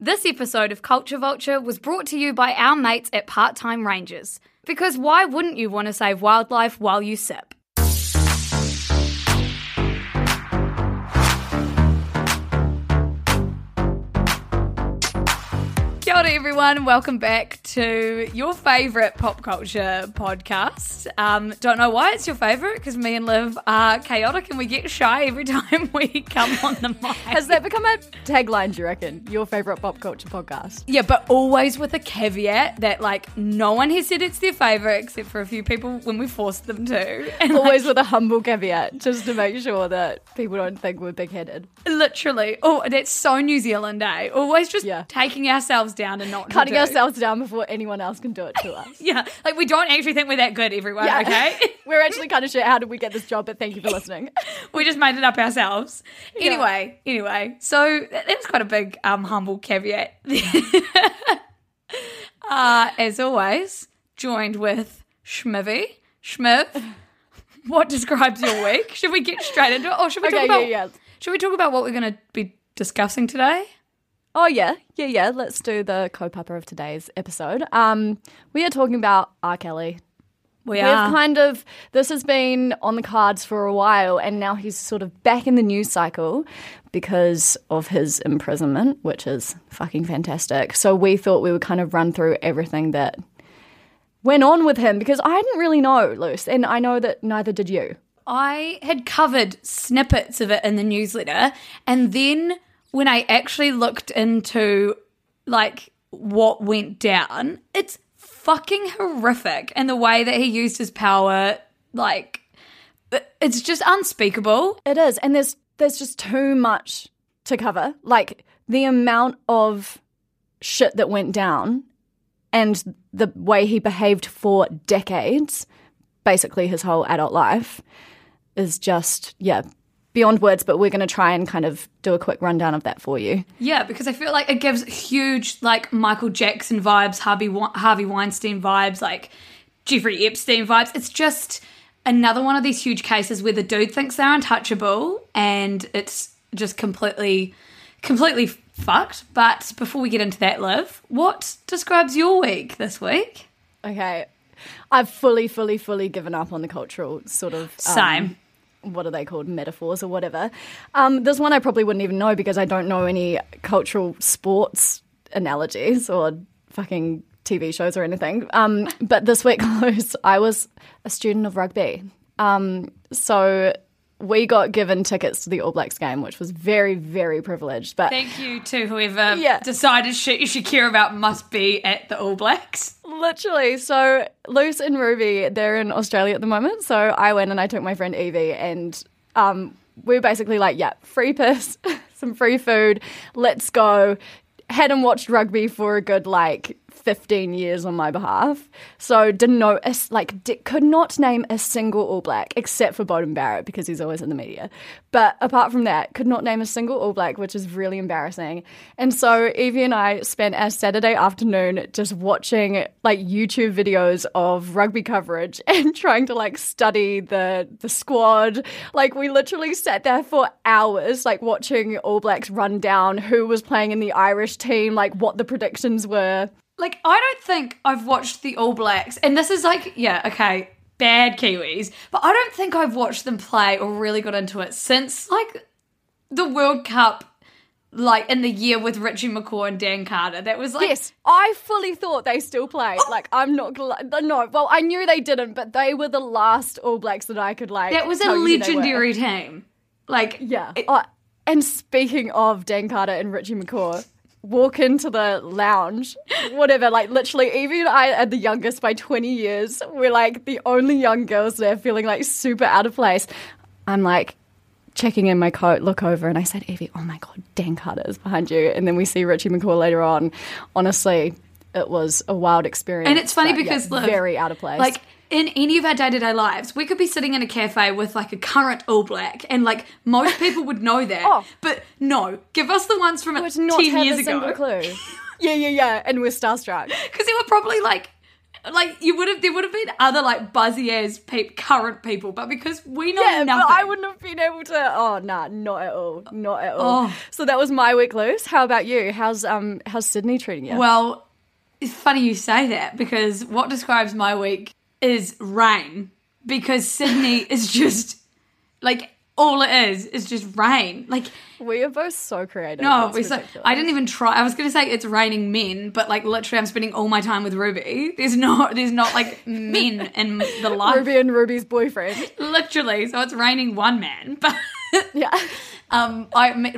This episode of Culture Vulture was brought to you by our mates at Part Time Rangers. Because why wouldn't you want to save wildlife while you sip? Kia ora everyone, welcome back to your favourite pop culture podcast. Don't know why it's your favourite, because me and Liv are chaotic and we get shy every time we come on the mic. Has that become a tagline, do you reckon? Your favourite pop culture podcast? Yeah, but always with a caveat that like no one has said it's their favourite except for a few people when we forced them to. And always like, with a humble caveat, just to make sure that people don't think we're big-headed. Literally. Oh, that's so New Zealand, eh? Always just taking ourselves down. And not cutting ourselves down before anyone else can do it to us. Yeah, like we don't actually think we're that good, everyone, okay? We're actually kind of shit. How did we get this job? But thank you for listening. We just made it up ourselves. Yeah. Anyway, so that's quite a big humble caveat. As always, joined with Schmivy. Schmiv, what describes your week? Should we get straight into it? Or should we Should we talk about what we're going to be discussing today? Oh, yeah. Let's do the co-pupper of today's episode. We are talking about R. Kelly. We've kind of, this has been on the cards for a while, and now he's sort of back in the news cycle because of his imprisonment, which is fucking fantastic. So we thought we would kind of run through everything that went on with him, because I didn't really know, Luce, and I know that neither did you. I had covered snippets of it in the newsletter, and then when I actually looked into, like, what went down, it's fucking horrific. And the way that he used his power, like, it's just unspeakable. It is. And there's just too much to cover. Like, the amount of shit that went down and the way he behaved for decades, basically his whole adult life, is just, beyond words, but we're going to try and kind of do a quick rundown of that for you. Yeah, because I feel like it gives huge, like, Michael Jackson vibes, Harvey Weinstein vibes, like, Jeffrey Epstein vibes. It's just another one of these huge cases where the dude thinks they're untouchable and it's just completely fucked. But before we get into that, Liv, what describes your week this week? Okay, I've fully given up on the cultural sort of... Same. What are they called, metaphors or whatever. This one I probably wouldn't even know because I don't know any cultural sports analogies or fucking TV shows or anything. But this week, I was a student of rugby. So we got given tickets to the All Blacks game, which was very, very privileged. But thank you to whoever decided shit you should care about must be at the All Blacks. Literally. So Luce and Ruby, they're in Australia at the moment. So I went and I took my friend Evie and we were basically like, free piss, some free food, let's go. Hadn't watched rugby for a good, 15 years on my behalf, so didn't know, could not name a single All Black except for Beauden Barrett because he's always in the media. But apart from that, could not name a single All Black, which is really embarrassing. And so Evie and I spent our Saturday afternoon just watching YouTube videos of rugby coverage and trying to study the squad. We literally sat there for hours, watching All Blacks run down who was playing in the Irish team, what the predictions were. I don't think I've watched the All Blacks, and this is bad Kiwis, but I don't think I've watched them play or really got into it since, the World Cup, in the year with Richie McCaw and Dan Carter. That was, Yes, I fully thought they still played. I knew they didn't, but they were the last All Blacks that I could, That was a legendary team. And speaking of Dan Carter and Richie McCaw... walk into the lounge, whatever, literally Evie and I are the youngest by 20 years. We're the only young girls there feeling super out of place. I'm checking in my coat, look over, and I said, Evie, oh my God, Dan Carter is behind you. And then we see Richie McCaw later on. Honestly, it was a wild experience. And it's funny because, look, very out of place. Like, in any of our day-to-day lives, we could be sitting in a cafe with, like, a current All Black, and, like, most people would know that. Oh. But no, give us the ones from 10 years ago. Not have a single clue. Yeah, and we're starstruck. Because they were probably, like there would have been other, like, buzzy-ass current people, but because we know nothing. But I wouldn't have been able to, not at all. Oh. So that was my week loose. How about you? How's Sydney treating you? Well, it's funny you say that, because what describes my week is rain, because Sydney is just, like, all it is just rain. Like, we are both so creative. No, we're so, I didn't even try. I was going to say it's raining men, but, like, literally I'm spending all my time with Ruby. There's not like, men in the life. Ruby and Ruby's boyfriend. Literally. So it's raining one man. But yeah.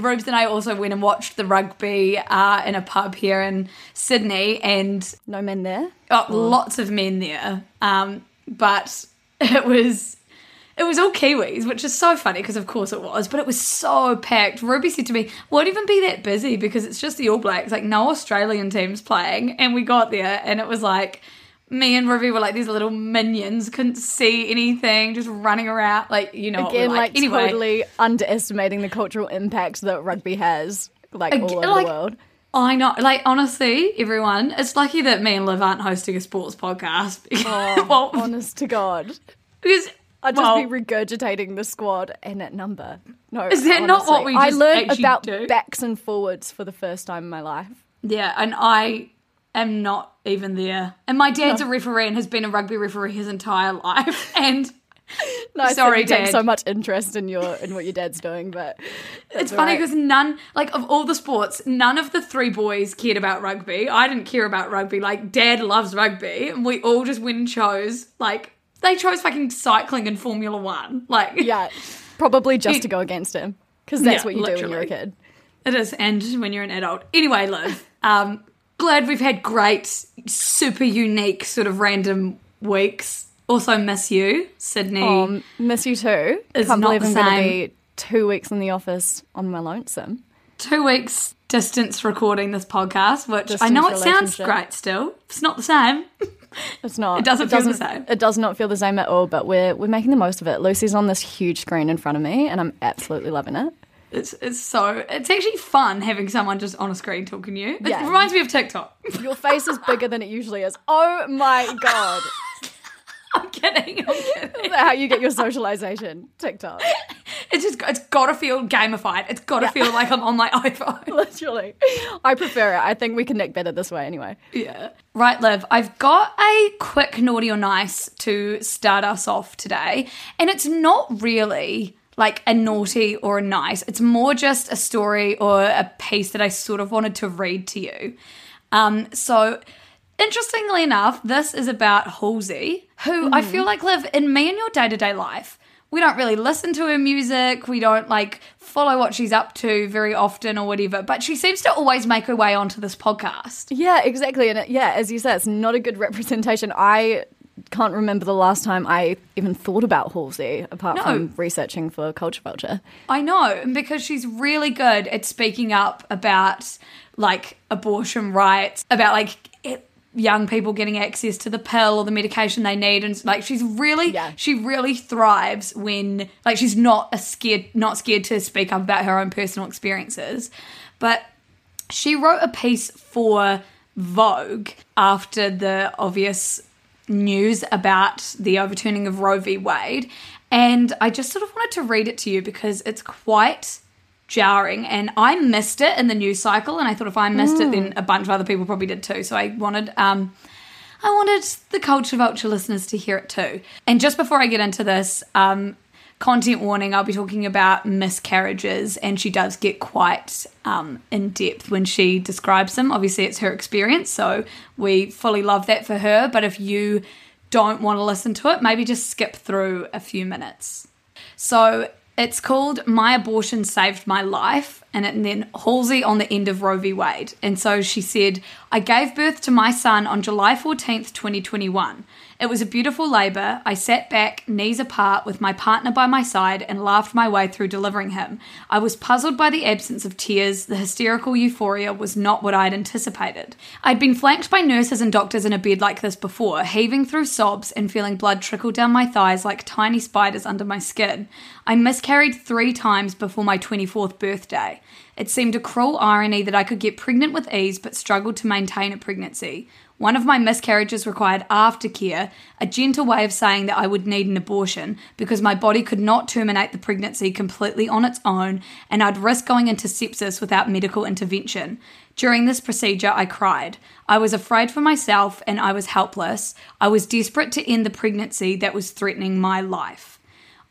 Rubes and I also went and watched the rugby in a pub here in Sydney, and no men there. Oh, lots of men there. But it was all Kiwis, which is so funny because, of course, it was. But it was so packed. Ruby said to me, won't even be that busy because it's just the All Blacks, like, no Australian teams playing. And we got there and it was like, me and Ruby were like these little minions, couldn't see anything, just running around, like, you know. Again, like anyway, totally underestimating the cultural impact that rugby has, like, all over the world. I know. Like, honestly, everyone, it's lucky that me and Liv aren't hosting a sports podcast. Oh, well, honest to God. Because I'd just be regurgitating the squad and that number. No, is that honestly not what we just do? I learned about backs and forwards for the first time in my life. Yeah, and I am not even there. And my dad's a referee and has been a rugby referee his entire life. And no, sorry, Dad. Take so much interest in what your dad's doing, but it's funny because none, like, of all the sports, none of the three boys cared about rugby. I didn't care about rugby. Like, Dad loves rugby, and we all just went and chose, like, they chose fucking cycling and Formula One. Like, yeah, probably just to go against him, because that's what you do when you're a kid. It is, and when you're an adult. Anyway, Liv, glad we've had great, super unique sort of random weeks. Also miss you, Sydney. Miss you too. It's not the same. Can't believe I'm going to be 2 weeks in the office on my lonesome. 2 weeks distance recording this podcast, which distance I know it sounds great still. It's not the same. It's not. It doesn't feel the same. It does not feel the same at all, but we're making the most of it. Lucy's on this huge screen in front of me, and I'm absolutely loving it. It's actually fun having someone just on a screen talking to you. It reminds me of TikTok. Your face is bigger than it usually is. Oh my God. I'm kidding. Is that how you get your socialization? TikTok. It's got to feel gamified. It's got to feel like I'm on my iPhone. Literally. I prefer it. I think we connect better this way anyway. Yeah. Right, Liv, I've got a quick naughty or nice to start us off today. And it's not really like a naughty or a nice. It's more just a story or a piece that I sort of wanted to read to you. So, interestingly enough, this is about Halsey, who I feel like, Liv, in me and your day-to-day life, we don't really listen to her music, we don't, like, follow what she's up to very often or whatever, but she seems to always make her way onto this podcast. Yeah, exactly. And, as you said, it's not a good representation. I can't remember the last time I even thought about Halsey, apart from researching for Culture Vulture. I know, because she's really good at speaking up about, like, abortion rights, about, like, young people getting access to the pill or the medication they need. And, like, she's really, she really thrives when, like, she's not scared to speak up about her own personal experiences. But she wrote a piece for Vogue after the obvious news about the overturning of Roe v. Wade, and I just sort of wanted to read it to you because it's quite jarring, and I missed it in the news cycle, and I thought if I missed it, then a bunch of other people probably did too, so I wanted the Culture Vulture listeners to hear it too. And just before I get into this, content warning, I'll be talking about miscarriages, and she does get quite in-depth when she describes them. Obviously, it's her experience, so we fully love that for her, but if you don't want to listen to it, maybe just skip through a few minutes. So it's called My Abortion Saved My Life, and then Halsey on the End of Roe v. Wade. And so she said, I gave birth to my son on July 14th, 2021. It was a beautiful labor. I sat back, knees apart, with my partner by my side and laughed my way through delivering him. I was puzzled by the absence of tears. The hysterical euphoria was not what I'd anticipated. I'd been flanked by nurses and doctors in a bed like this before, heaving through sobs and feeling blood trickle down my thighs like tiny spiders under my skin. I miscarried 3 times before my 24th birthday. It seemed a cruel irony that I could get pregnant with ease but struggled to maintain a pregnancy. One of my miscarriages required aftercare, a gentle way of saying that I would need an abortion because my body could not terminate the pregnancy completely on its own and I'd risk going into sepsis without medical intervention. During this procedure, I cried. I was afraid for myself and I was helpless. I was desperate to end the pregnancy that was threatening my life.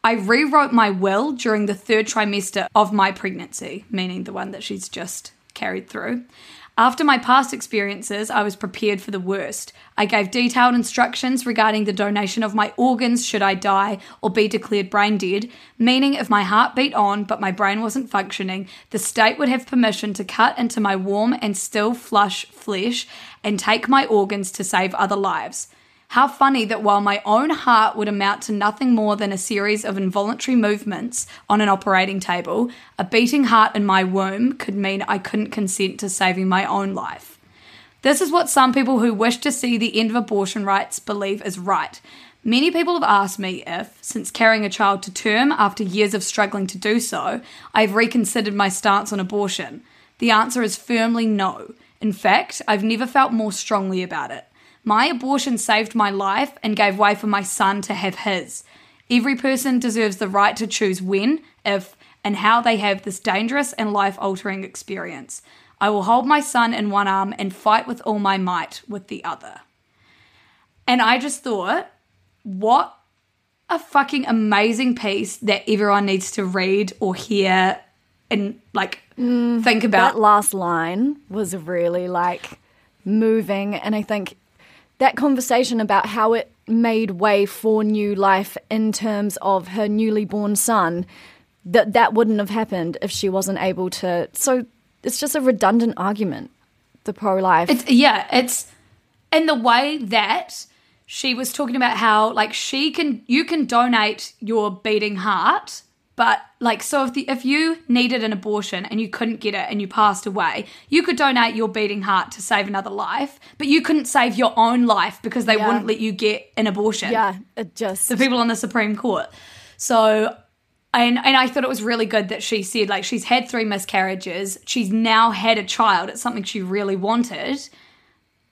I rewrote my will during the 3rd trimester of my pregnancy, meaning the one that she's just carried through. After my past experiences, I was prepared for the worst. I gave detailed instructions regarding the donation of my organs should I die or be declared brain dead, meaning if my heart beat on but my brain wasn't functioning, the state would have permission to cut into my warm and still flush flesh and take my organs to save other lives. How funny that while my own heart would amount to nothing more than a series of involuntary movements on an operating table, a beating heart in my womb could mean I couldn't consent to saving my own life. This is what some people who wish to see the end of abortion rights believe is right. Many people have asked me if, since carrying a child to term after years of struggling to do so, I've reconsidered my stance on abortion. The answer is firmly no. In fact, I've never felt more strongly about it. My abortion saved my life and gave way for my son to have his. Every person deserves the right to choose when, if, and how they have this dangerous and life-altering experience. I will hold my son in one arm and fight with all my might with the other. And I just thought, what a fucking amazing piece that everyone needs to read or hear and, like, think about. That last line was really, like, moving, and I think that conversation about how it made way for new life in terms of her newly born son, that wouldn't have happened if she wasn't able to. So it's just a redundant argument, the pro-life. It's in the way that she was talking about how, like, you can donate your beating heart, but, like, so if you needed an abortion and you couldn't get it and you passed away, you could donate your beating heart to save another life, but you couldn't save your own life because they wouldn't let you get an abortion. Yeah, it just... The people on the Supreme Court. So, and I thought it was really good that she said, like, she's had 3 miscarriages. She's now had a child. It's something she really wanted,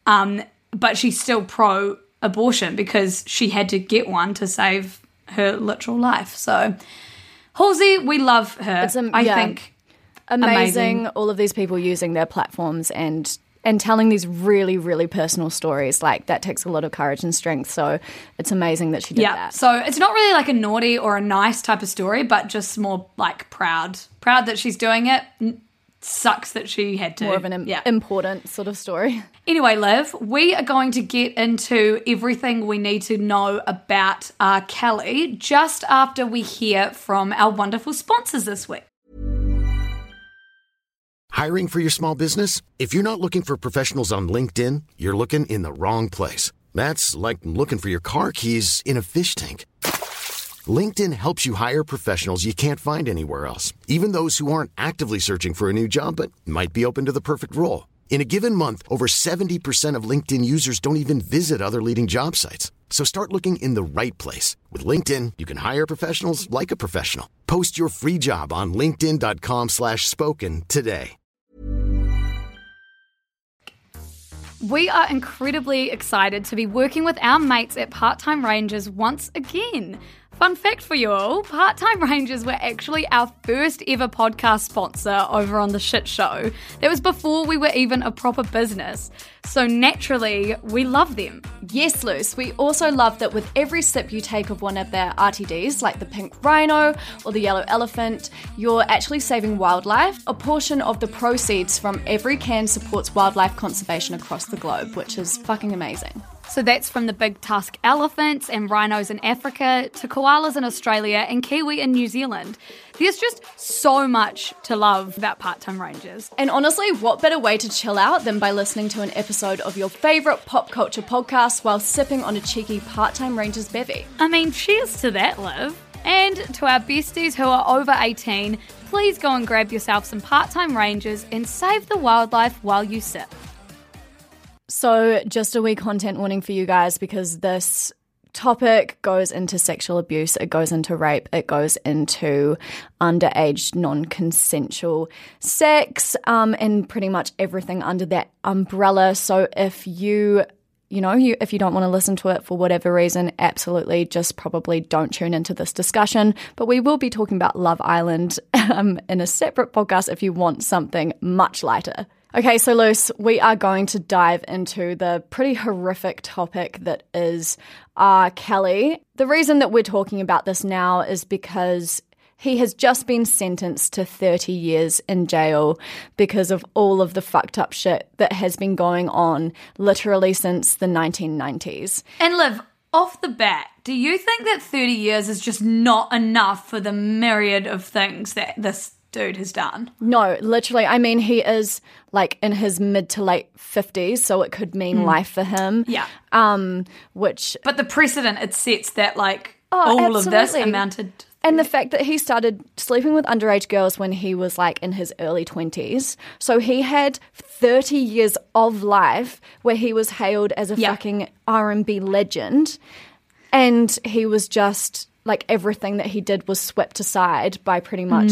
but she's still pro-abortion because she had to get one to save her literal life. So... Halsey, we love her. It's I think amazing. All of these people using their platforms and telling these really, really personal stories. Like, that takes a lot of courage and strength. So it's amazing that she did that. So it's not really like a naughty or a nice type of story, but just more like proud. Proud that she's doing it. Sucks that she had to. More of an important sort of story. Anyway, Liv, we are going to get into everything we need to know about R. Kelly just after we hear from our wonderful sponsors this week. Hiring for your small business? If you're not looking for professionals on LinkedIn, you're looking in the wrong place. That's like looking for your car keys in a fish tank. LinkedIn helps you hire professionals you can't find anywhere else, even those who aren't actively searching for a new job but might be open to the perfect role. In a given month, over 70% of LinkedIn users don't even visit other leading job sites. So start looking in the right place. With LinkedIn, you can hire professionals like a professional. Post your free job on linkedin.com/spoken today. We are incredibly excited to be working with our mates at Part Time Rangers once again. Fun fact for you all, Part Time Rangers were actually our first ever podcast sponsor over on The Shit Show. That was before we were even a proper business. So naturally, we love them. Yes, Luce, we also love that with every sip you take of one of their RTDs, like the pink rhino or the yellow elephant, you're actually saving wildlife. A portion of the proceeds from every can supports wildlife conservation across the globe, which is fucking amazing. So that's from the big tusk elephants and rhinos in Africa to koalas in Australia and kiwi in New Zealand. There's just so much to love about Part-Time Rangers. And honestly, what better way to chill out than by listening to an episode of your favourite pop culture podcast while sipping on a cheeky Part-Time Rangers bevy? I mean, cheers to that, Liv. And to our besties who are over 18, please go and grab yourself some Part-Time Rangers and save the wildlife while you sip. So just a wee content warning for you guys, because this topic goes into sexual abuse, it goes into rape, it goes into underage non-consensual sex, and pretty much everything under that umbrella. So if you don't want to listen to it for whatever reason, absolutely just probably don't tune into this discussion. But we will be talking about Love Island in a separate podcast if you want something much lighter. Okay, so Luce, we are going to dive into the pretty horrific topic that is R. Kelly. The reason that we're talking about this now is because he has just been sentenced to 30 years in jail because of all of the fucked up shit that has been going on literally since the 1990s. And Liv, off the bat, do you think that 30 years is just not enough for the myriad of things that this dude has done? No, literally. I mean, he is like in his mid to late 50s, so it could mean life for him. Yeah. But the precedent it sets that like all absolutely. Of this amounted to. And the fact that he started sleeping with underage girls when he was like in his early 20s. So he had 30 years of life where he was hailed as a fucking R&B legend, and he was just like everything that he did was swept aside by pretty much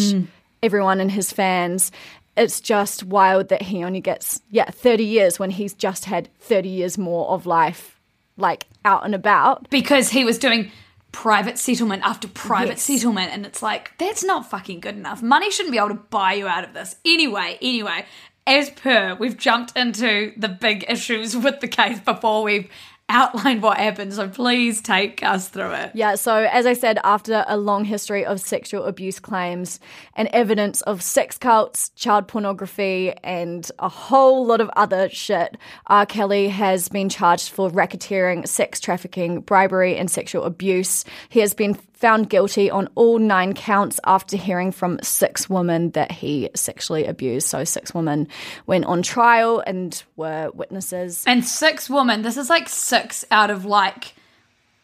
everyone and his fans. It's just wild that he only gets 30 years when he's just had 30 years more of life like out and about. Because he was doing private settlement after private settlement, and it's like, that's not fucking good enough. Money shouldn't be able to buy you out of this. Anyway, as per, we've jumped into the big issues with the case before we've outlined what happened, so please take us through it. Yeah, so as I said, after a long history of sexual abuse claims and evidence of sex cults, child pornography, and a whole lot of other shit, R. Kelly has been charged for racketeering, sex trafficking, bribery, and sexual abuse. He has been found guilty on all 9 counts after hearing from 6 women that he sexually abused. So 6 women went on trial and were witnesses. And 6 women, this is like 6 out of like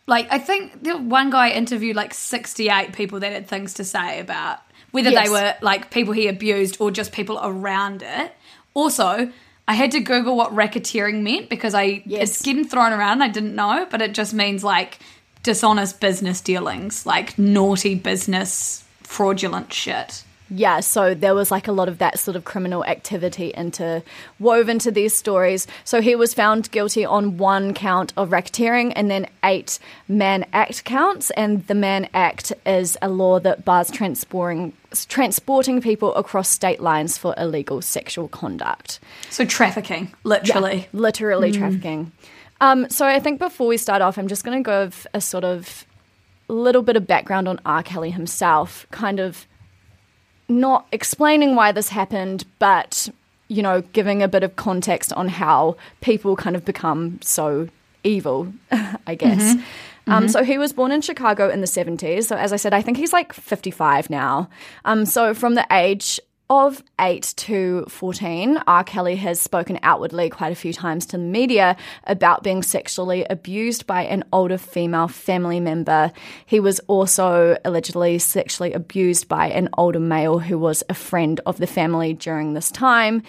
I think the one guy interviewed like 68 people that had things to say about whether they were like people he abused or just people around it. Also, I had to Google what racketeering meant because it's getting thrown around and I didn't know, but it just means like dishonest business dealings, like naughty business, fraudulent shit. Yeah, so there was like a lot of that sort of criminal activity woven into these stories. So he was found guilty on 1 count of racketeering and then 8 MAN Act counts. And the MAN Act is a law that bars transporting people across state lines for illegal sexual conduct. So trafficking, literally. Yeah, literally trafficking. So I think before we start off, I'm just going to give a sort of little bit of background on R. Kelly himself, kind of not explaining why this happened, but, you know, giving a bit of context on how people kind of become so evil, I guess. Mm-hmm. So he was born in Chicago in the 70s. So as I said, I think he's like 55 now. So from the age of 8 to 14, R. Kelly has spoken outwardly quite a few times to the media about being sexually abused by an older female family member. He was also allegedly sexually abused by an older male who was a friend of the family during this time.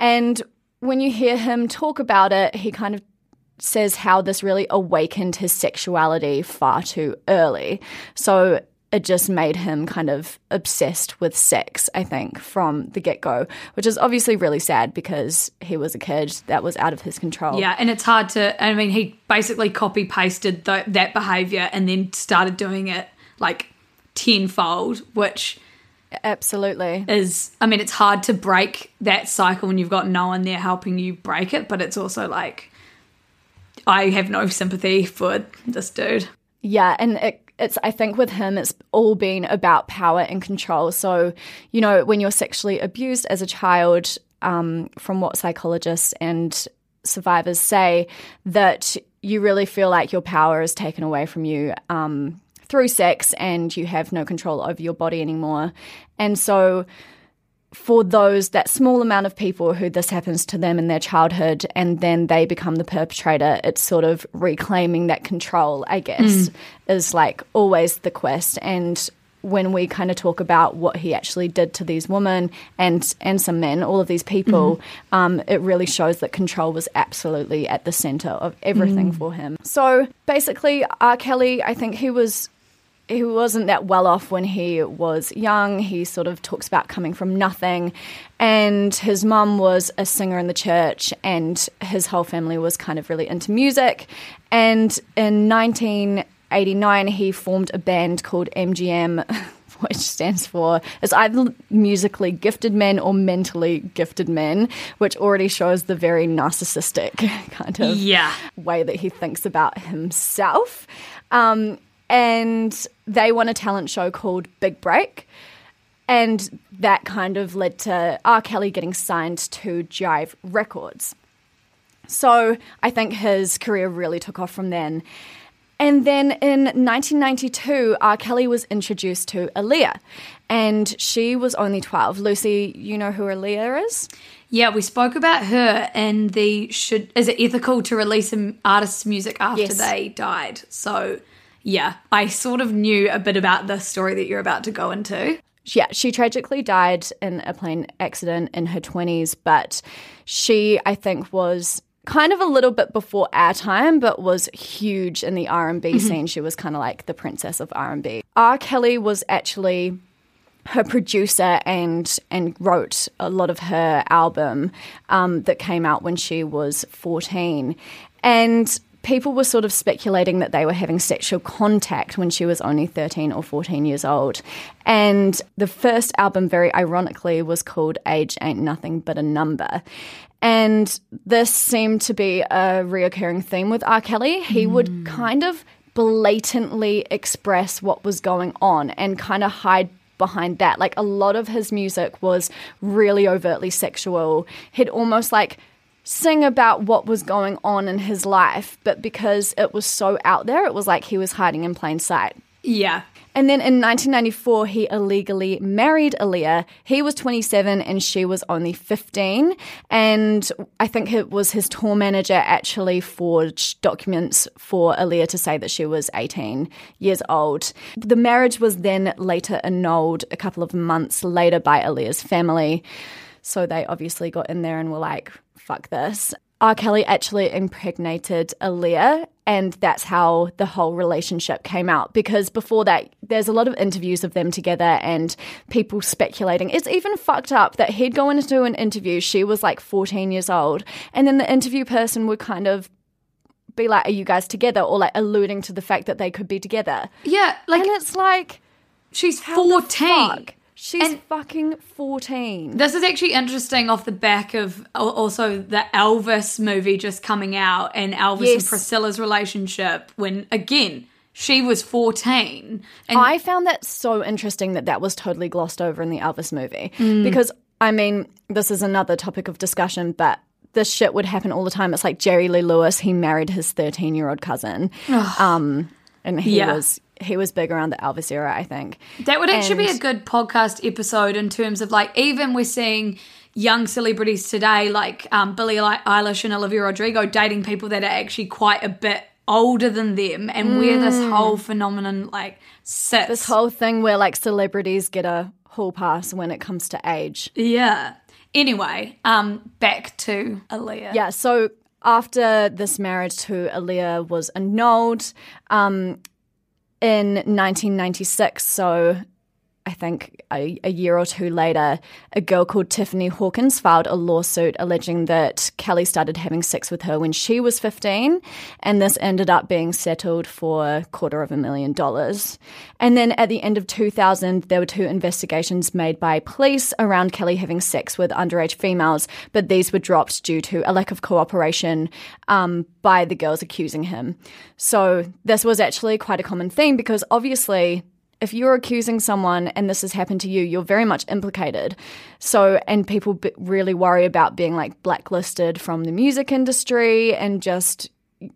And when you hear him talk about it, he kind of says how this really awakened his sexuality far too early. So it just made him kind of obsessed with sex, I think, from the get-go, which is obviously really sad because he was a kid that was out of his control. Yeah, and it's hard to – I mean, he basically copy-pasted that behaviour and then started doing it like tenfold, which – absolutely. Is – I mean, it's hard to break that cycle when you've got no one there helping you break it, but it's also like I have no sympathy for this dude. Yeah, and I think with him, it's all been about power and control. So, you know, when you're sexually abused as a child, from what psychologists and survivors say that you really feel like your power is taken away from you through sex, and you have no control over your body anymore. And so for those, that small amount of people who this happens to them in their childhood and then they become the perpetrator, it's sort of reclaiming that control, I guess, is like always the quest. And when we kind of talk about what he actually did to these women and some men, all of these people, it really shows that control was absolutely at the center of everything for him. So basically, R. Kelly, I think he wasn't that well off when he was young. He sort of talks about coming from nothing. And his mum was a singer in the church, and his whole family was kind of really into music. And in 1989, he formed a band called MGM, which stands for, it's either musically gifted men or mentally gifted men, which already shows the very narcissistic kind of way that he thinks about himself. And they won a talent show called Big Break, and that kind of led to R. Kelly getting signed to Jive Records. So I think his career really took off from then. And then in 1992, R. Kelly was introduced to Aaliyah, and she was only 12. Lucy, you know who Aaliyah is? Yeah, we spoke about her and the is it ethical to release an artist's music after they died? So, yeah, I sort of knew a bit about the story that you're about to go into. Yeah, she tragically died in a plane accident in her 20s, but she, I think, was kind of a little bit before our time, but was huge in the R&B scene. She was kind of like the princess of R&B. R. Kelly was actually her producer and wrote a lot of her album that came out when she was 14. And people were sort of speculating that they were having sexual contact when she was only 13 or 14 years old. And the first album, very ironically, was called Age Ain't Nothing But a Number. And this seemed to be a reoccurring theme with R. Kelly. He would kind of blatantly express what was going on and kind of hide behind that. Like, a lot of his music was really overtly sexual. He'd almost like sing about what was going on in his life, but because it was so out there, it was like he was hiding in plain sight. Yeah. And then in 1994, he illegally married Aaliyah. He was 27 and she was only 15. And I think it was his tour manager actually forged documents for Aaliyah to say that she was 18 years old. The marriage was then later annulled a couple of months later by Aaliyah's family. So they obviously got in there and were like, fuck this. R. Kelly actually impregnated Aaliyah, and that's how the whole relationship came out. Because before that, there's a lot of interviews of them together and people speculating. It's even fucked up that he'd go into an interview, she was like 14 years old, and then the interview person would kind of be like, are you guys together? Or like alluding to the fact that they could be together. Yeah. Like, and it's like, she's 14. She's fucking 14. This is actually interesting off the back of also the Elvis movie just coming out, and Elvis and Priscilla's relationship when, again, she was 14. And I found that so interesting that that was totally glossed over in the Elvis movie because, I mean, this is another topic of discussion, but this shit would happen all the time. It's like Jerry Lee Lewis, he married his 13-year-old cousin and he was... He was big around the Elvis era, I think. That would actually be a good podcast episode in terms of, like, even we're seeing young celebrities today, like Billie Eilish and Olivia Rodrigo, dating people that are actually quite a bit older than them, and where this whole phenomenon, like, sits. This whole thing where, like, celebrities get a hall pass when it comes to age. Yeah. Anyway, back to Aaliyah. Yeah, so after this marriage to Aaliyah was annulled, in 1996, so I think a year or two later, a girl called Tiffany Hawkins filed a lawsuit alleging that Kelly started having sex with her when she was 15, and this ended up being settled for $250,000. And then at the end of 2000, there were two investigations made by police around Kelly having sex with underage females, but these were dropped due to a lack of cooperation by the girls accusing him. So this was actually quite a common theme because obviously if you're accusing someone and this has happened to you, you're very much implicated. So, and people really worry about being like blacklisted from the music industry, and just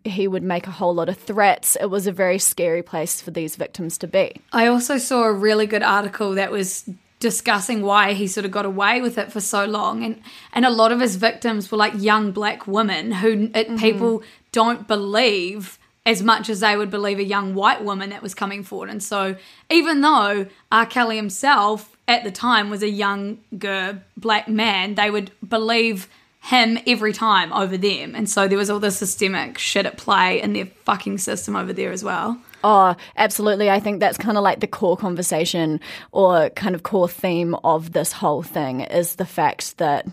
he would make a whole lot of threats. It was a very scary place for these victims to be. I also saw a really good article that was discussing why he sort of got away with it for so long. And a lot of his victims were like young black women who people don't believe as much as they would believe a young white woman that was coming forward. And so even though R. Kelly himself at the time was a younger black man, they would believe him every time over them. And so there was all this systemic shit at play in their fucking system over there as well. Oh, absolutely. I think that's kind of like the core conversation or kind of core theme of this whole thing is the fact that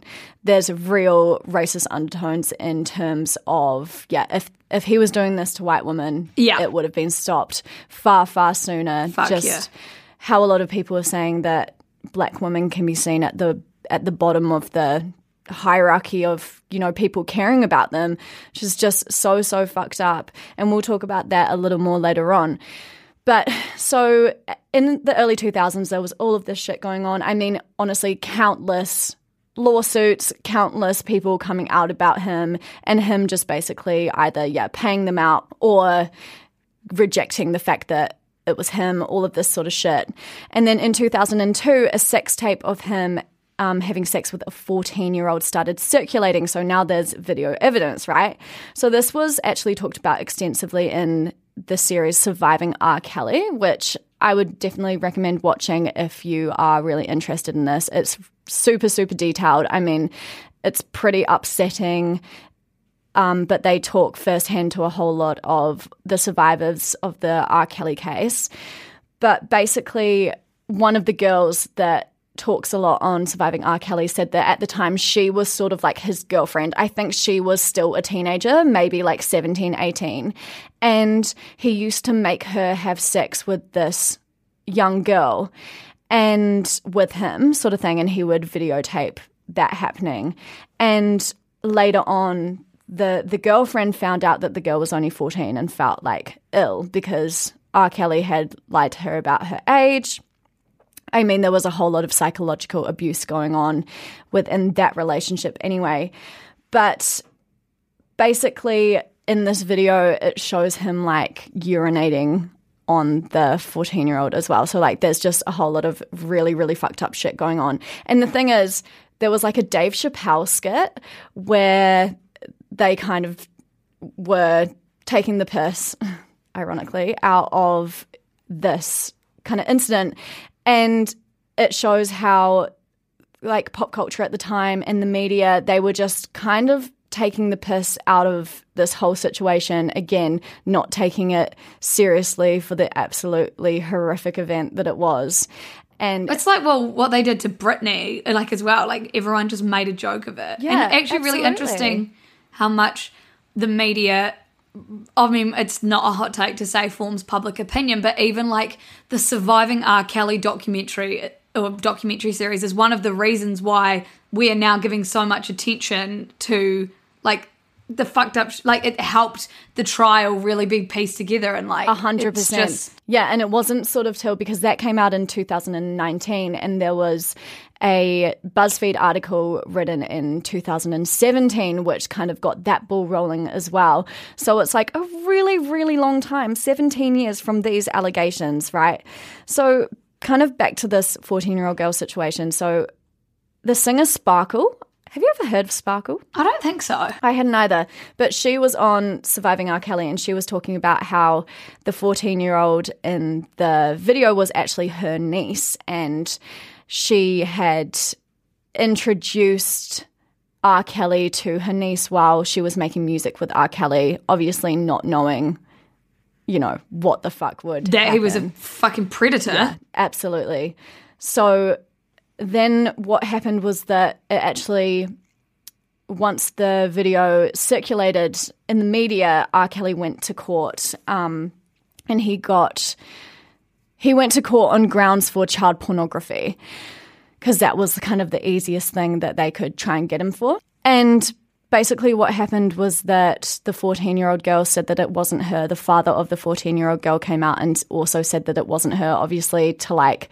there's real racist undertones in terms of, if he was doing this to white women, it would have been stopped far, far sooner. How a lot of people are saying that black women can be seen at the bottom of the hierarchy of, you know, people caring about them, which is just so, so fucked up. And we'll talk about that a little more later on. But so in the early 2000s, there was all of this shit going on. I mean, honestly, countless lawsuits, countless people coming out about him, and him just basically either, paying them out or rejecting the fact that it was him, all of this sort of shit. And then in 2002, a sex tape of him having sex with a 14-year-old started circulating. So now there's video evidence, right? So this was actually talked about extensively in the series Surviving R. Kelly, which I would definitely recommend watching if you are really interested in this. It's super, super detailed. I mean, it's pretty upsetting, but they talk firsthand to a whole lot of the survivors of the R. Kelly case. But basically, one of the girls that talks a lot on Surviving R. Kelly said that at the time she was sort of like his girlfriend. I think she was still a teenager, maybe like 17, 18. And he used to make her have sex with this young girl and with him sort of thing. And he would videotape that happening. And later on, the girlfriend found out that the girl was only 14 and felt like ill because R. Kelly had lied to her about her age. I mean, there was a whole lot of psychological abuse going on within that relationship anyway. But basically in this video, it shows him like urinating on the 14-year-old as well. So like there's just a whole lot of really, really fucked up shit going on. And the thing is, there was like a Dave Chappelle skit where they kind of were taking the piss, ironically, out of this kind of incident. And it shows how, like, pop culture at the time and the media, they were just kind of taking the piss out of this whole situation. Again, not taking it seriously for the absolutely horrific event that it was. And it's like, well, what they did to Britney, like, as well. Like, everyone just made a joke of it. Yeah, and actually really interesting how much the media, I mean, it's not a hot take to say forms public opinion, but even like the Surviving R. Kelly documentary or documentary series is one of the reasons why we are now giving so much attention to like the fucked up, like it helped the trial really be pieced together and like 100%. Yeah, and it wasn't sort of till, because that came out in 2019 and there was a BuzzFeed article written in 2017 which kind of got that ball rolling as well. So it's like a really, really long time, 17 years from these allegations, right? So kind of back to this 14-year-old girl situation. So the singer Sparkle, have you ever heard of Sparkle? I don't think so. I hadn't either. But she was on Surviving R. Kelly and she was talking about how the 14-year-old in the video was actually her niece, and she had introduced R. Kelly to her niece while she was making music with R. Kelly, obviously not knowing, you know, what the fuck would happen. That he was a fucking predator. Yeah, absolutely. So then what happened was that it actually, once the video circulated in the media, R. Kelly went to court and he went to court on grounds for child pornography because that was kind of the easiest thing that they could try and get him for. And basically what happened was that the 14-year-old girl said that it wasn't her. The father of the 14-year-old girl came out and also said that it wasn't her, obviously to like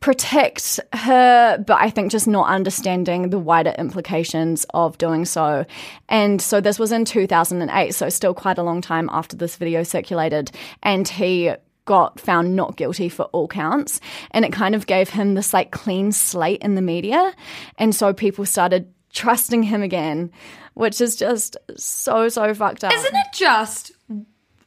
protect her, but I think just not understanding the wider implications of doing so. And so this was in 2008, so still quite a long time after this video circulated, and he got found not guilty for all counts. And it kind of gave him this like clean slate in the media. And so people started trusting him again, which is just so, so fucked up. Isn't it just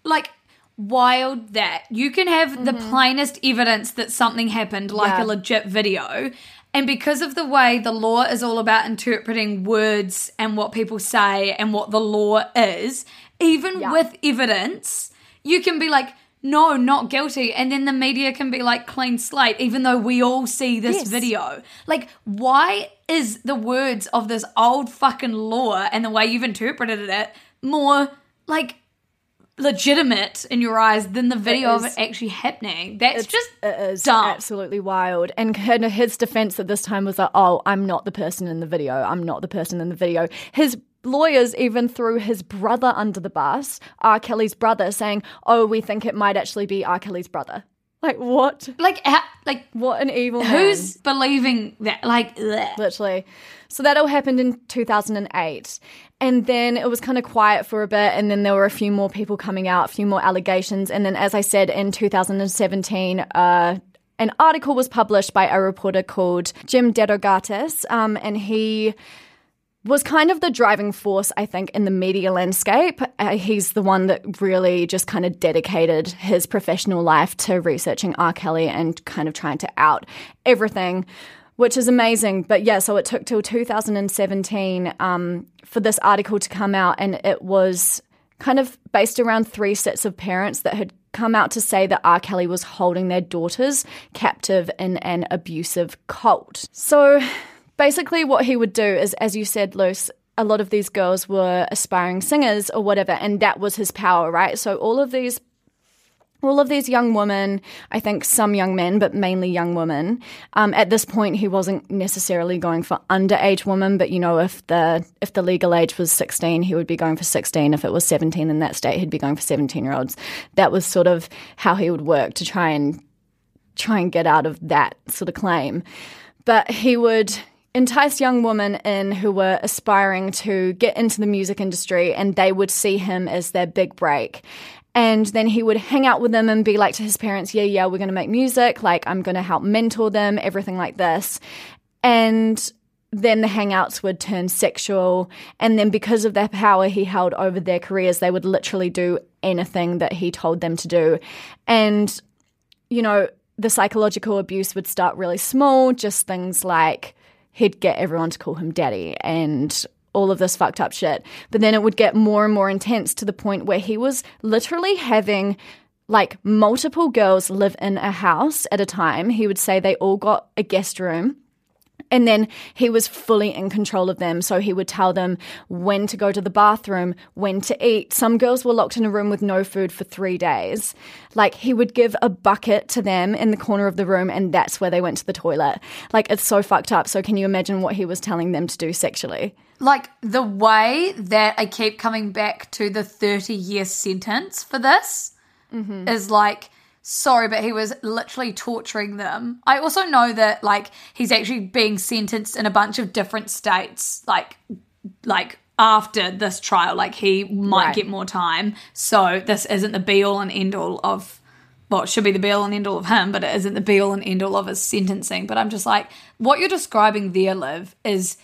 like wild that you can have the plainest evidence that something happened, like a legit video, and because of the way the law is all about interpreting words and what people say and what the law is, even with evidence, you can be like, no, not guilty. And then the media can be like, clean slate, even though we all see this video. Like, why is the words of this old fucking law and the way you've interpreted it more, like, legitimate in your eyes than the video of it actually happening? It is dumb. Absolutely wild. And his defense at this time was like, oh, I'm not the person in the video. I'm not the person in the video. His lawyers even threw his brother under the bus, R. Kelly's brother, saying, oh, we think it might actually be R. Kelly's brother. Like, what? Like what an evil man. Who's believing that? Like, bleh. Literally. So that all happened in 2008. And then it was kind of quiet for a bit, and then there were a few more people coming out, a few more allegations. And then, as I said, in 2017, an article was published by a reporter called Jim DeRogatis, and he was kind of the driving force, I think, in the media landscape. He's the one that really just kind of dedicated his professional life to researching R. Kelly and kind of trying to out everything, which is amazing. But yeah, so it took till 2017 for this article to come out, and it was kind of based around three sets of parents that had come out to say that R. Kelly was holding their daughters captive in an abusive cult. So basically what he would do is, as you said, Luce, a lot of these girls were aspiring singers or whatever, and that was his power, right? So all of these young women, I think some young men, but mainly young women, at this point he wasn't necessarily going for underage women, but, you know, if the legal age was 16, he would be going for 16. If it was 17 in that state, he'd be going for 17-year-olds. That was sort of how he would work to try and get out of that sort of claim. But he would entice young women in who were aspiring to get into the music industry, and they would see him as their big break. And then he would hang out with them and be like to his parents, yeah, we're going to make music. Like, I'm going to help mentor them, everything like this. And then the hangouts would turn sexual. And then because of the power he held over their careers, they would literally do anything that he told them to do. And, you know, the psychological abuse would start really small, just things like he'd get everyone to call him daddy and all of this fucked up shit. But then it would get more and more intense to the point where he was literally having like multiple girls live in a house at a time. He would say they all got a guest room, and then he was fully in control of them. So he would tell them when to go to the bathroom, when to eat. Some girls were locked in a room with no food for 3 days. Like, he would give a bucket to them in the corner of the room, and that's where they went to the toilet. Like, it's so fucked up. So can you imagine what he was telling them to do sexually? Like, the way that I keep coming back to the 30-year sentence for this is like, sorry, but he was literally torturing them. I also know that, like, he's actually being sentenced in a bunch of different states, like after this trial. Like, he might get more time. So this isn't the be-all and end-all of, well, it should be the be-all and end-all of him, but it isn't the be-all and end-all of his sentencing. But I'm just like, what you're describing there, Liv, is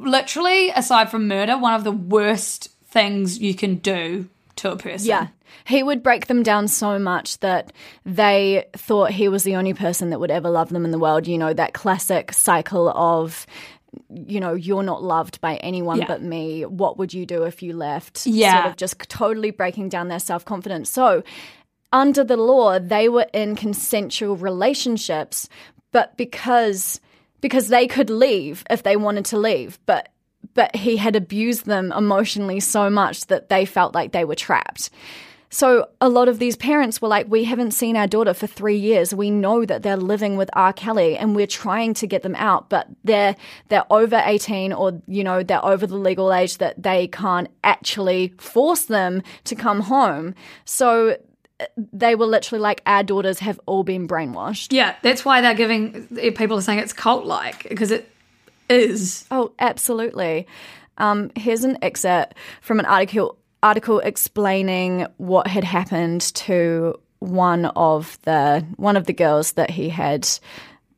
literally, aside from murder, one of the worst things you can do to a person. Yeah. He would break them down so much that they thought he was the only person that would ever love them in the world. You know, that classic cycle of, you know, you're not loved by anyone but me. What would you do if you left? Yeah. Sort of just totally breaking down their self-confidence. So under the law, they were in consensual relationships, but because they could leave if they wanted to leave, but he had abused them emotionally so much that they felt like they were trapped. So a lot of these parents were like, we haven't seen our daughter for 3 years. We know that they're living with R. Kelly and we're trying to get them out, but they're over 18 or, you know, they're over the legal age that they can't actually force them to come home. So they were literally like, our daughters have all been brainwashed. Yeah, that's why they're giving, people are saying it's cult-like, because it is. Oh, absolutely. Here's an excerpt from an article explaining what had happened to one of the girls that he had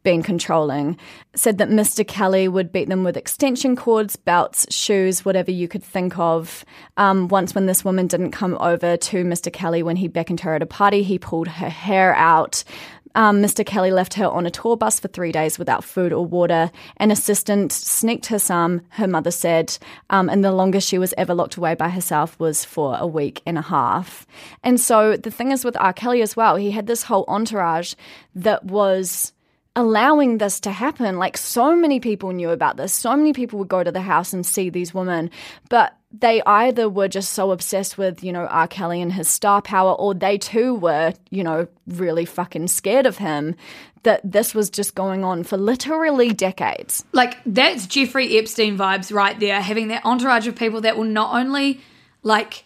been controlling. Said that Mr. Kelly would beat them with extension cords, belts, shoes, whatever you could think of. Once when this woman didn't come over to Mr. Kelly when he beckoned her at a party, he pulled her hair out. Mr. Kelly left her on a tour bus for 3 days without food or water. An assistant sneaked her some, her mother said, and the longest she was ever locked away by herself was for a week and a half. And so the thing is with R. Kelly as well, he had this whole entourage that was allowing this to happen. Like, so many people knew about this. So many people would go to the house and see these women, but they either were just so obsessed with, you know, R. Kelly and his star power, or they too were, you know, really fucking scared of him, that this was just going on for literally decades. Like, that's Jeffrey Epstein vibes right there, having that entourage of people that will not only, like,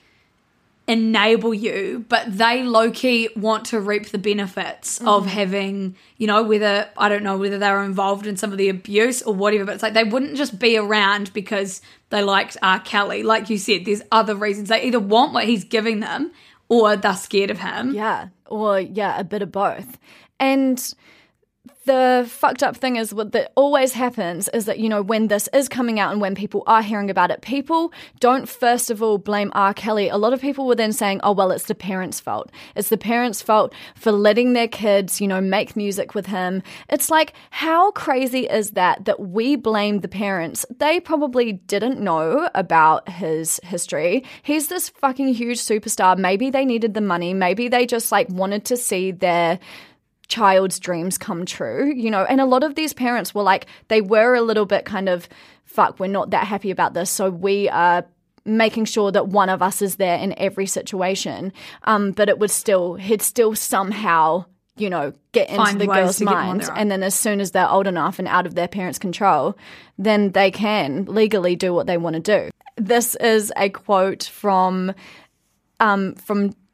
enable you, but they low-key want to reap the benefits of having, you know, whether, I don't know, whether they were involved in some of the abuse or whatever, but it's like they wouldn't just be around because they liked R. Kelly. Like you said, there's other reasons. They either want what he's giving them or they're scared of him. Yeah, or, yeah, a bit of both. And the fucked up thing is what that always happens is that, you know, when this is coming out and when people are hearing about it, people don't first of all blame R. Kelly. A lot of people were then saying, oh, well, it's the parents' fault. It's the parents' fault for letting their kids, you know, make music with him. It's like, how crazy is that we blame the parents? They probably didn't know about his history. He's this fucking huge superstar. Maybe they needed the money. Maybe they just like wanted to see their child's dreams come true, you know. And a lot of these parents were like, they were a little bit kind of, fuck, we're not that happy about this, so we are making sure that one of us is there in every situation. But it would still, he'd still somehow, you know, get into find the girl's mind. And then as soon as they're old enough and out of their parents' control, then they can legally do what they want to do. This is a quote from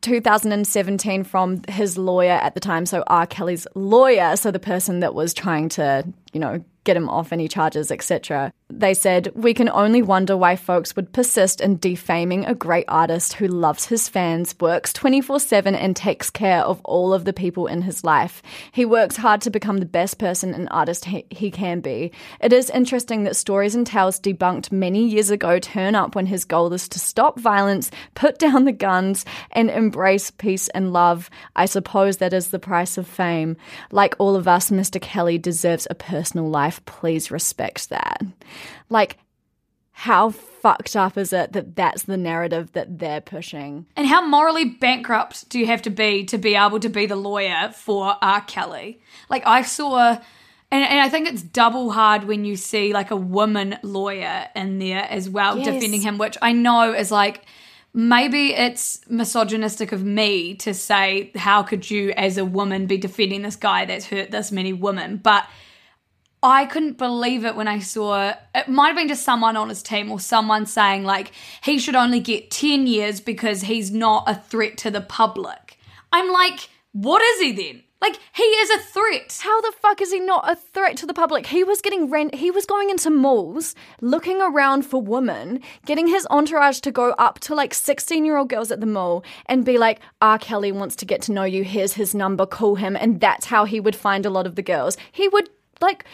2017 from his lawyer at the time, so R. Kelly's lawyer, so the person that was trying to, you know, get him off any charges, etc. They said, "We can only wonder why folks would persist in defaming a great artist who loves his fans, works 24/7 and takes care of all of the people in his life. He works hard to become the best person and artist he can be. It is interesting that stories and tales debunked many years ago turn up when his goal is to stop violence, put down the guns, and embrace peace and love. I suppose that is the price of fame. Like all of us, Mr. Kelly deserves a personal life. Please respect that." Like, how fucked up is it that that's the narrative that they're pushing? And how morally bankrupt do you have to be able to be the lawyer for R. Kelly? Like, I saw, and I think it's double hard when you see, like, a woman lawyer in there as well, yes, defending him, which I know is, like, maybe it's misogynistic of me to say, how could you as a woman be defending this guy that's hurt this many women? But I couldn't believe it when I saw, it might have been just someone on his team or someone saying, like, he should only get 10 years because he's not a threat to the public. I'm like, what is he then? Like, he is a threat. How the fuck is he not a threat to the public? He was getting rent. He was going into malls, looking around for women, getting his entourage to go up to, like, 16-year-old girls at the mall and be like, R. Kelly wants to get to know you. Here's his number. Call him. And that's how he would find a lot of the girls. He would, like,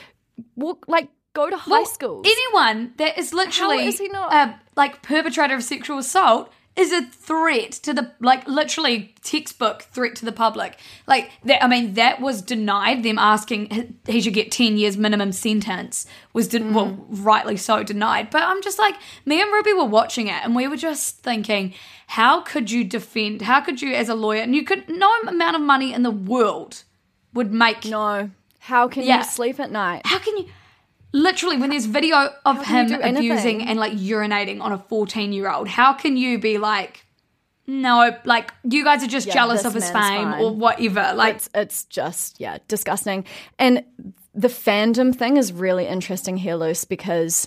walk, like, go to high school. Anyone that is literally, how is he not like, perpetrator of sexual assault is a threat to the, like, literally textbook threat to the public. Like, that, I mean, that was denied. Them asking he should get 10 years minimum sentence was, well, rightly so denied. But I'm just like, me and Ruby were watching it and we were just thinking, how could you defend, how could you as a lawyer, and you could, no amount of money in the world would make, no. How can you sleep at night? How can you, literally, when there's video of him abusing and, like, urinating on a 14-year-old, how can you be like, No, like you guys are just jealous of his fame or whatever. Like it's just, disgusting. And the fandom thing is really interesting here, Luce, because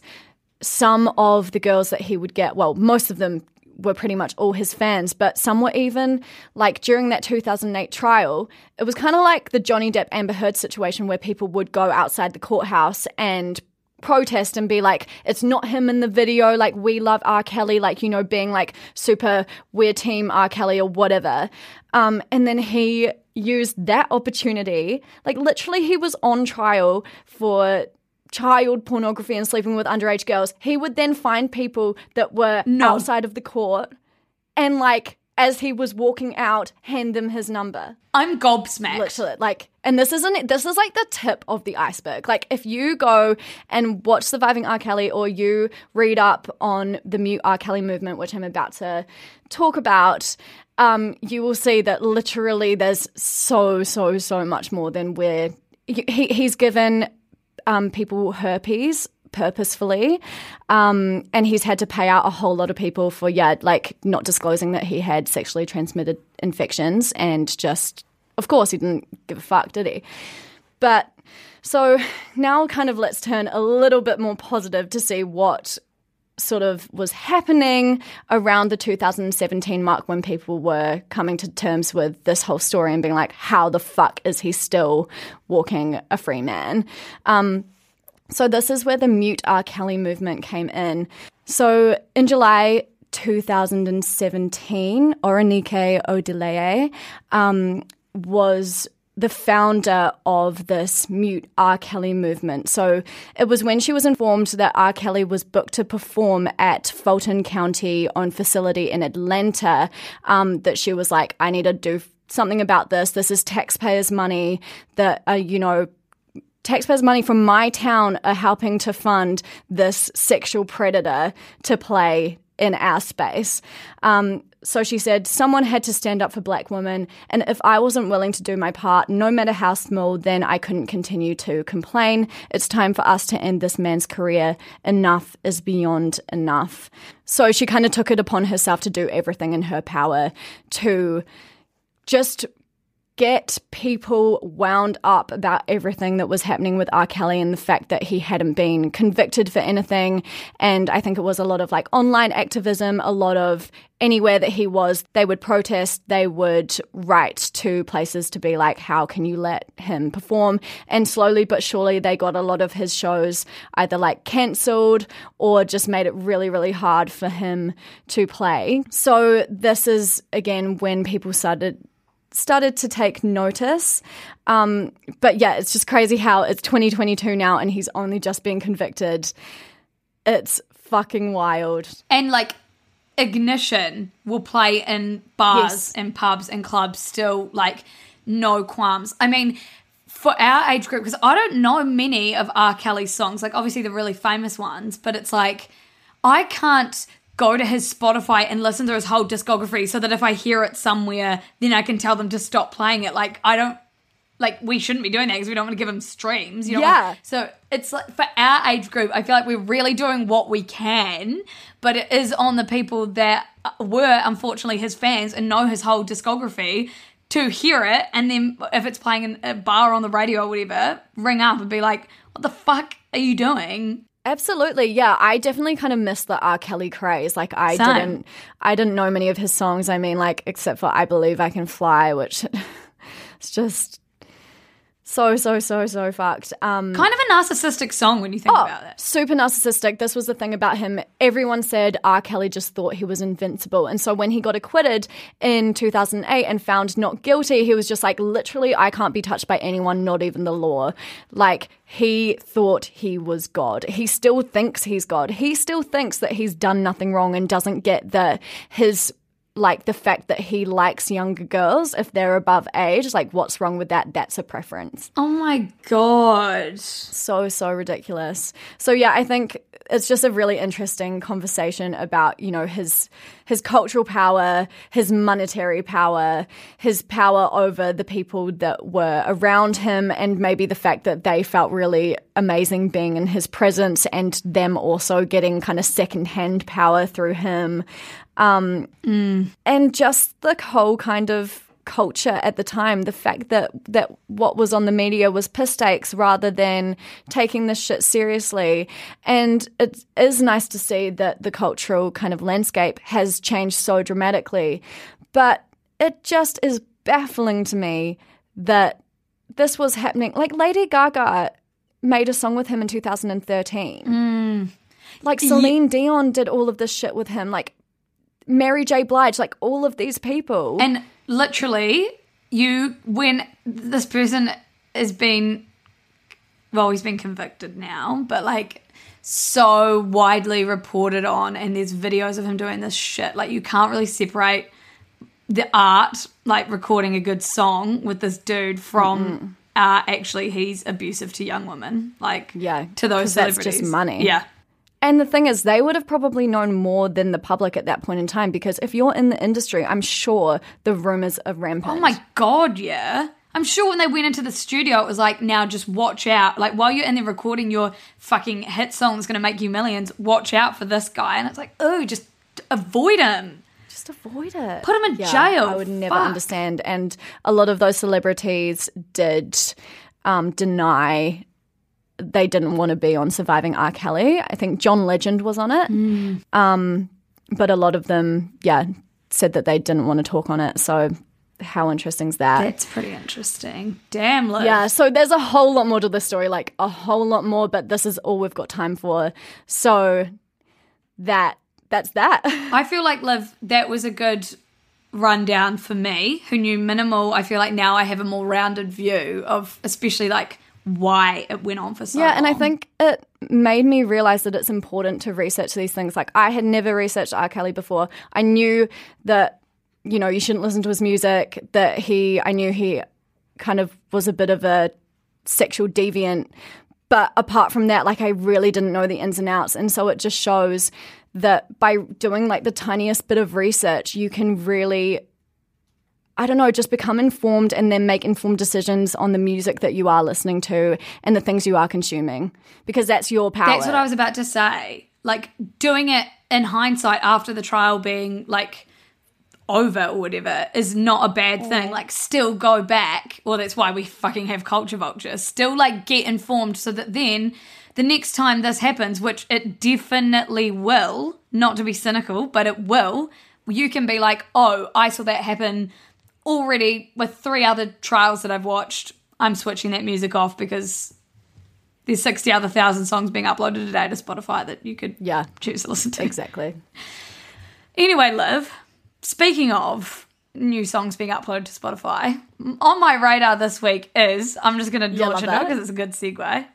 some of the girls that he would get, well, most of them were pretty much all his fans, but some were even like during that 2008 trial, it was kind of like the Johnny Depp Amber Heard situation where people would go outside the courthouse and protest and be like, it's not him in the video, like we love R. Kelly, like, you know, being like super we're team R. Kelly or whatever. And then he used that opportunity, like literally he was on trial for child pornography and sleeping with underage girls. He would then find people that were outside of the court and like as he was walking out, hand them his number. I'm gobsmacked. Literally, like, and this is like the tip of the iceberg. Like, if you go and watch Surviving R. Kelly or you read up on the Mute R. Kelly movement, which I'm about to talk about, you will see that literally there's so much more than where he's given people herpes purposefully, and he's had to pay out a whole lot of people for not disclosing that he had sexually transmitted infections, and just of course he didn't give a fuck, did he? But so now kind of let's turn a little bit more positive to see what sort of was happening around the 2017 mark when people were coming to terms with this whole story and being like, how the fuck is he still walking a free man? So this is where the Mute R. Kelly movement came in. So in July 2017, Oronike Odeleye was the founder of this Mute R. Kelly movement. So it was when she was informed that R. Kelly was booked to perform at Fulton County owned facility in Atlanta that she was like, I need to do something about this. This is taxpayers' money that, taxpayers' money from my town are helping to fund this sexual predator to play in our space. So she said, someone had to stand up for black women, and if I wasn't willing to do my part, no matter how small, then I couldn't continue to complain. It's time for us to end this man's career. Enough is beyond enough. So she kind of took it upon herself to do everything in her power to just get people wound up about everything that was happening with R. Kelly and the fact that he hadn't been convicted for anything. And I think it was a lot of like online activism, a lot of anywhere that he was, they would protest, they would write to places to be like, how can you let him perform? And slowly but surely they got a lot of his shows either like cancelled or just made it really, really hard for him to play. So this is, again, when people started to take notice. But yeah, it's just crazy how it's 2022 now and he's only just been convicted. It's fucking wild. And like Ignition will play in bars and pubs and clubs still, like no qualms. I mean, for our age group, because I don't know many of R. Kelly's songs, like obviously the really famous ones, but it's like I can't go to his Spotify and listen to his whole discography so that if I hear it somewhere, then I can tell them to stop playing it. Like, I don't, like, we shouldn't be doing that because we don't want to give him streams, you know? Yeah. So it's like, for our age group, I feel like we're really doing what we can, but it is on the people that were, unfortunately, his fans and know his whole discography to hear it. And then if it's playing in a bar on the radio or whatever, ring up and be like, what the fuck are you doing? Absolutely, yeah. I definitely kind of missed the R. Kelly craze. Like, I didn't know many of his songs. I mean, like, except for I Believe I Can Fly, which it's just so fucked. Kind of a narcissistic song when you think about it. Super narcissistic. This was the thing about him. Everyone said R. Kelly just thought he was invincible. And so when he got acquitted in 2008 and found not guilty, he was just like, literally, I can't be touched by anyone, not even the law. Like, he thought he was God. He still thinks he's God. He still thinks that he's done nothing wrong and doesn't get the fact that he likes younger girls if they're above age. Like, what's wrong with that? That's a preference. Oh, my God. So ridiculous. So, yeah, I think it's just a really interesting conversation about, you know, his cultural power, his monetary power, his power over the people that were around him, and maybe the fact that they felt really amazing being in his presence and them also getting kind of secondhand power through him. And just the whole kind of culture at the time, the fact that what was on the media was piss takes rather than taking this shit seriously. And it is nice to see that the cultural kind of landscape has changed so dramatically. But it just is baffling to me that this was happening. Like, Lady Gaga made a song with him in 2013. Like, Celine Dion did all of this shit with him. Like, Mary J. Blige, like, all of these people. And literally, when this person has been, well, he's been convicted now, but, like, so widely reported on, and there's videos of him doing this shit. Like, you can't really separate the art, like, recording a good song with this dude from actually he's abusive to young women, like, to those celebrities. That's just money. Yeah. And the thing is, they would have probably known more than the public at that point in time, because if you're in the industry, I'm sure the rumors are rampant. Oh, my God, yeah. I'm sure when they went into the studio, it was like, now just watch out. Like, while you're in there recording your fucking hit song that's going to make you millions, watch out for this guy. And it's like, oh, just avoid him. Just avoid it. Put him in jail. I would never understand. And a lot of those celebrities did deny they didn't want to be on Surviving R. Kelly. I think John Legend was on it. But a lot of them, said that they didn't want to talk on it. So how interesting is that? That's pretty interesting. Damn, Liv. Yeah, so there's a whole lot more to this story, like a whole lot more, but this is all we've got time for. So that's that. I feel like, Liv, that was a good rundown for me, who knew minimal. I feel like now I have a more rounded view of especially like why it went on for so long. Yeah, and I think it made me realise that it's important to research these things. Like, I had never researched R. Kelly before. I knew that, you know, you shouldn't listen to his music, that I knew he kind of was a bit of a sexual deviant. But apart from that, like, I really didn't know the ins and outs. And so it just shows that by doing, like, the tiniest bit of research, you can really, I don't know, just become informed and then make informed decisions on the music that you are listening to and the things you are consuming, because that's your power. That's what I was about to say. Like, doing it in hindsight after the trial being, like, over or whatever is not a bad thing. Like, still go back. Well, that's why we fucking have Culture Vulture. Still, like, get informed so that then the next time this happens, which it definitely will, not to be cynical, but it will, you can be like, oh, I saw that happen already with 3 other trials that I've watched. I'm switching that music off because there's 60 other thousand songs being uploaded today to Spotify that you could choose to listen to. Exactly. Anyway, Liv, speaking of new songs being uploaded to Spotify, on my radar this week is, I'm just going to launch it out because it's a good segue,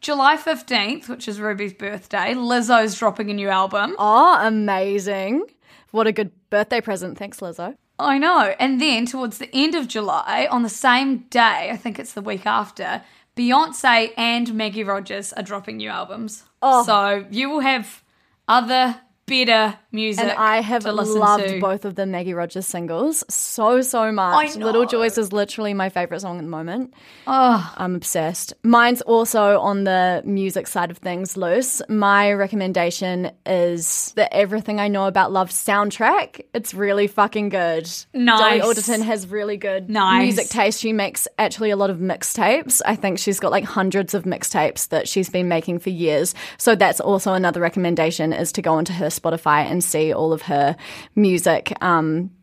July 15th, which is Ruby's birthday, Lizzo's dropping a new album. Oh, amazing. What a good birthday present. Thanks, Lizzo. I know. And then towards the end of July, on the same day, I think it's the week after, Beyonce and Maggie Rogers are dropping new albums. Oh. So you will have other better music to listen to. And I have loved both of the Maggie Rogers singles so much. I know. Little Joyce is literally my favourite song at the moment. Oh. I'm obsessed. Mine's also on the music side of things, Luce. My recommendation is the Everything I Know About Love soundtrack. It's really fucking good. Nice. Dolly Alderton has really good music taste. She makes actually a lot of mixtapes. I think she's got like hundreds of mixtapes that she's been making for years. So that's also another recommendation, is to go into her Spotify and see all of her music,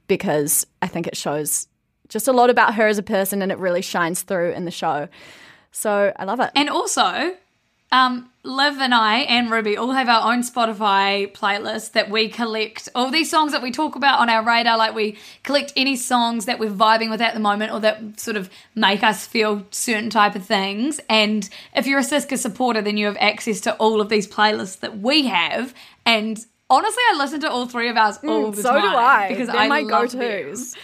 because I think it shows just a lot about her as a person, and it really shines through in the show. So I love it. And also, Liv and I and Ruby all have our own Spotify playlist that we collect all these songs that we talk about on our radar. Like, we collect any songs that we're vibing with at the moment or that sort of make us feel certain type of things. And if you're a Siska supporter, then you have access to all of these playlists that we have. And honestly, I listen to all 3 of ours all the time. So do I. Because they're my go-tos.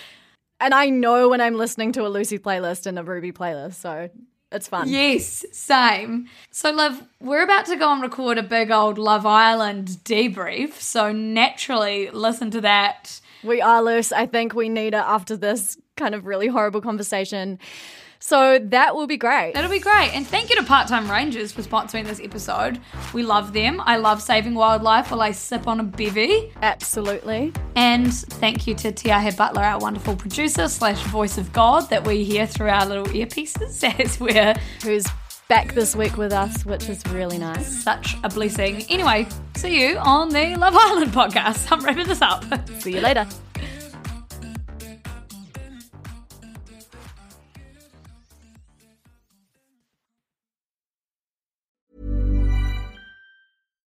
And I know when I'm listening to a Lucy playlist and a Ruby playlist, so It's fun. Yes, same. So, Liv, we're about to go and record a big old Love Island debrief, so naturally listen to that. We are, Luce. I think we need it after this kind of really horrible conversation. So that will be great. That'll be great. And thank you to Part Time Rangers for sponsoring this episode. We love them. I love saving wildlife while I sip on a bevy. Absolutely. And thank you to Tiahe Butler, our wonderful producer / voice of God that we hear through our little earpieces as we're... Who's back this week with us, which is really nice. Such a blessing. Anyway, see you on the Love Island podcast. I'm wrapping this up. See you later.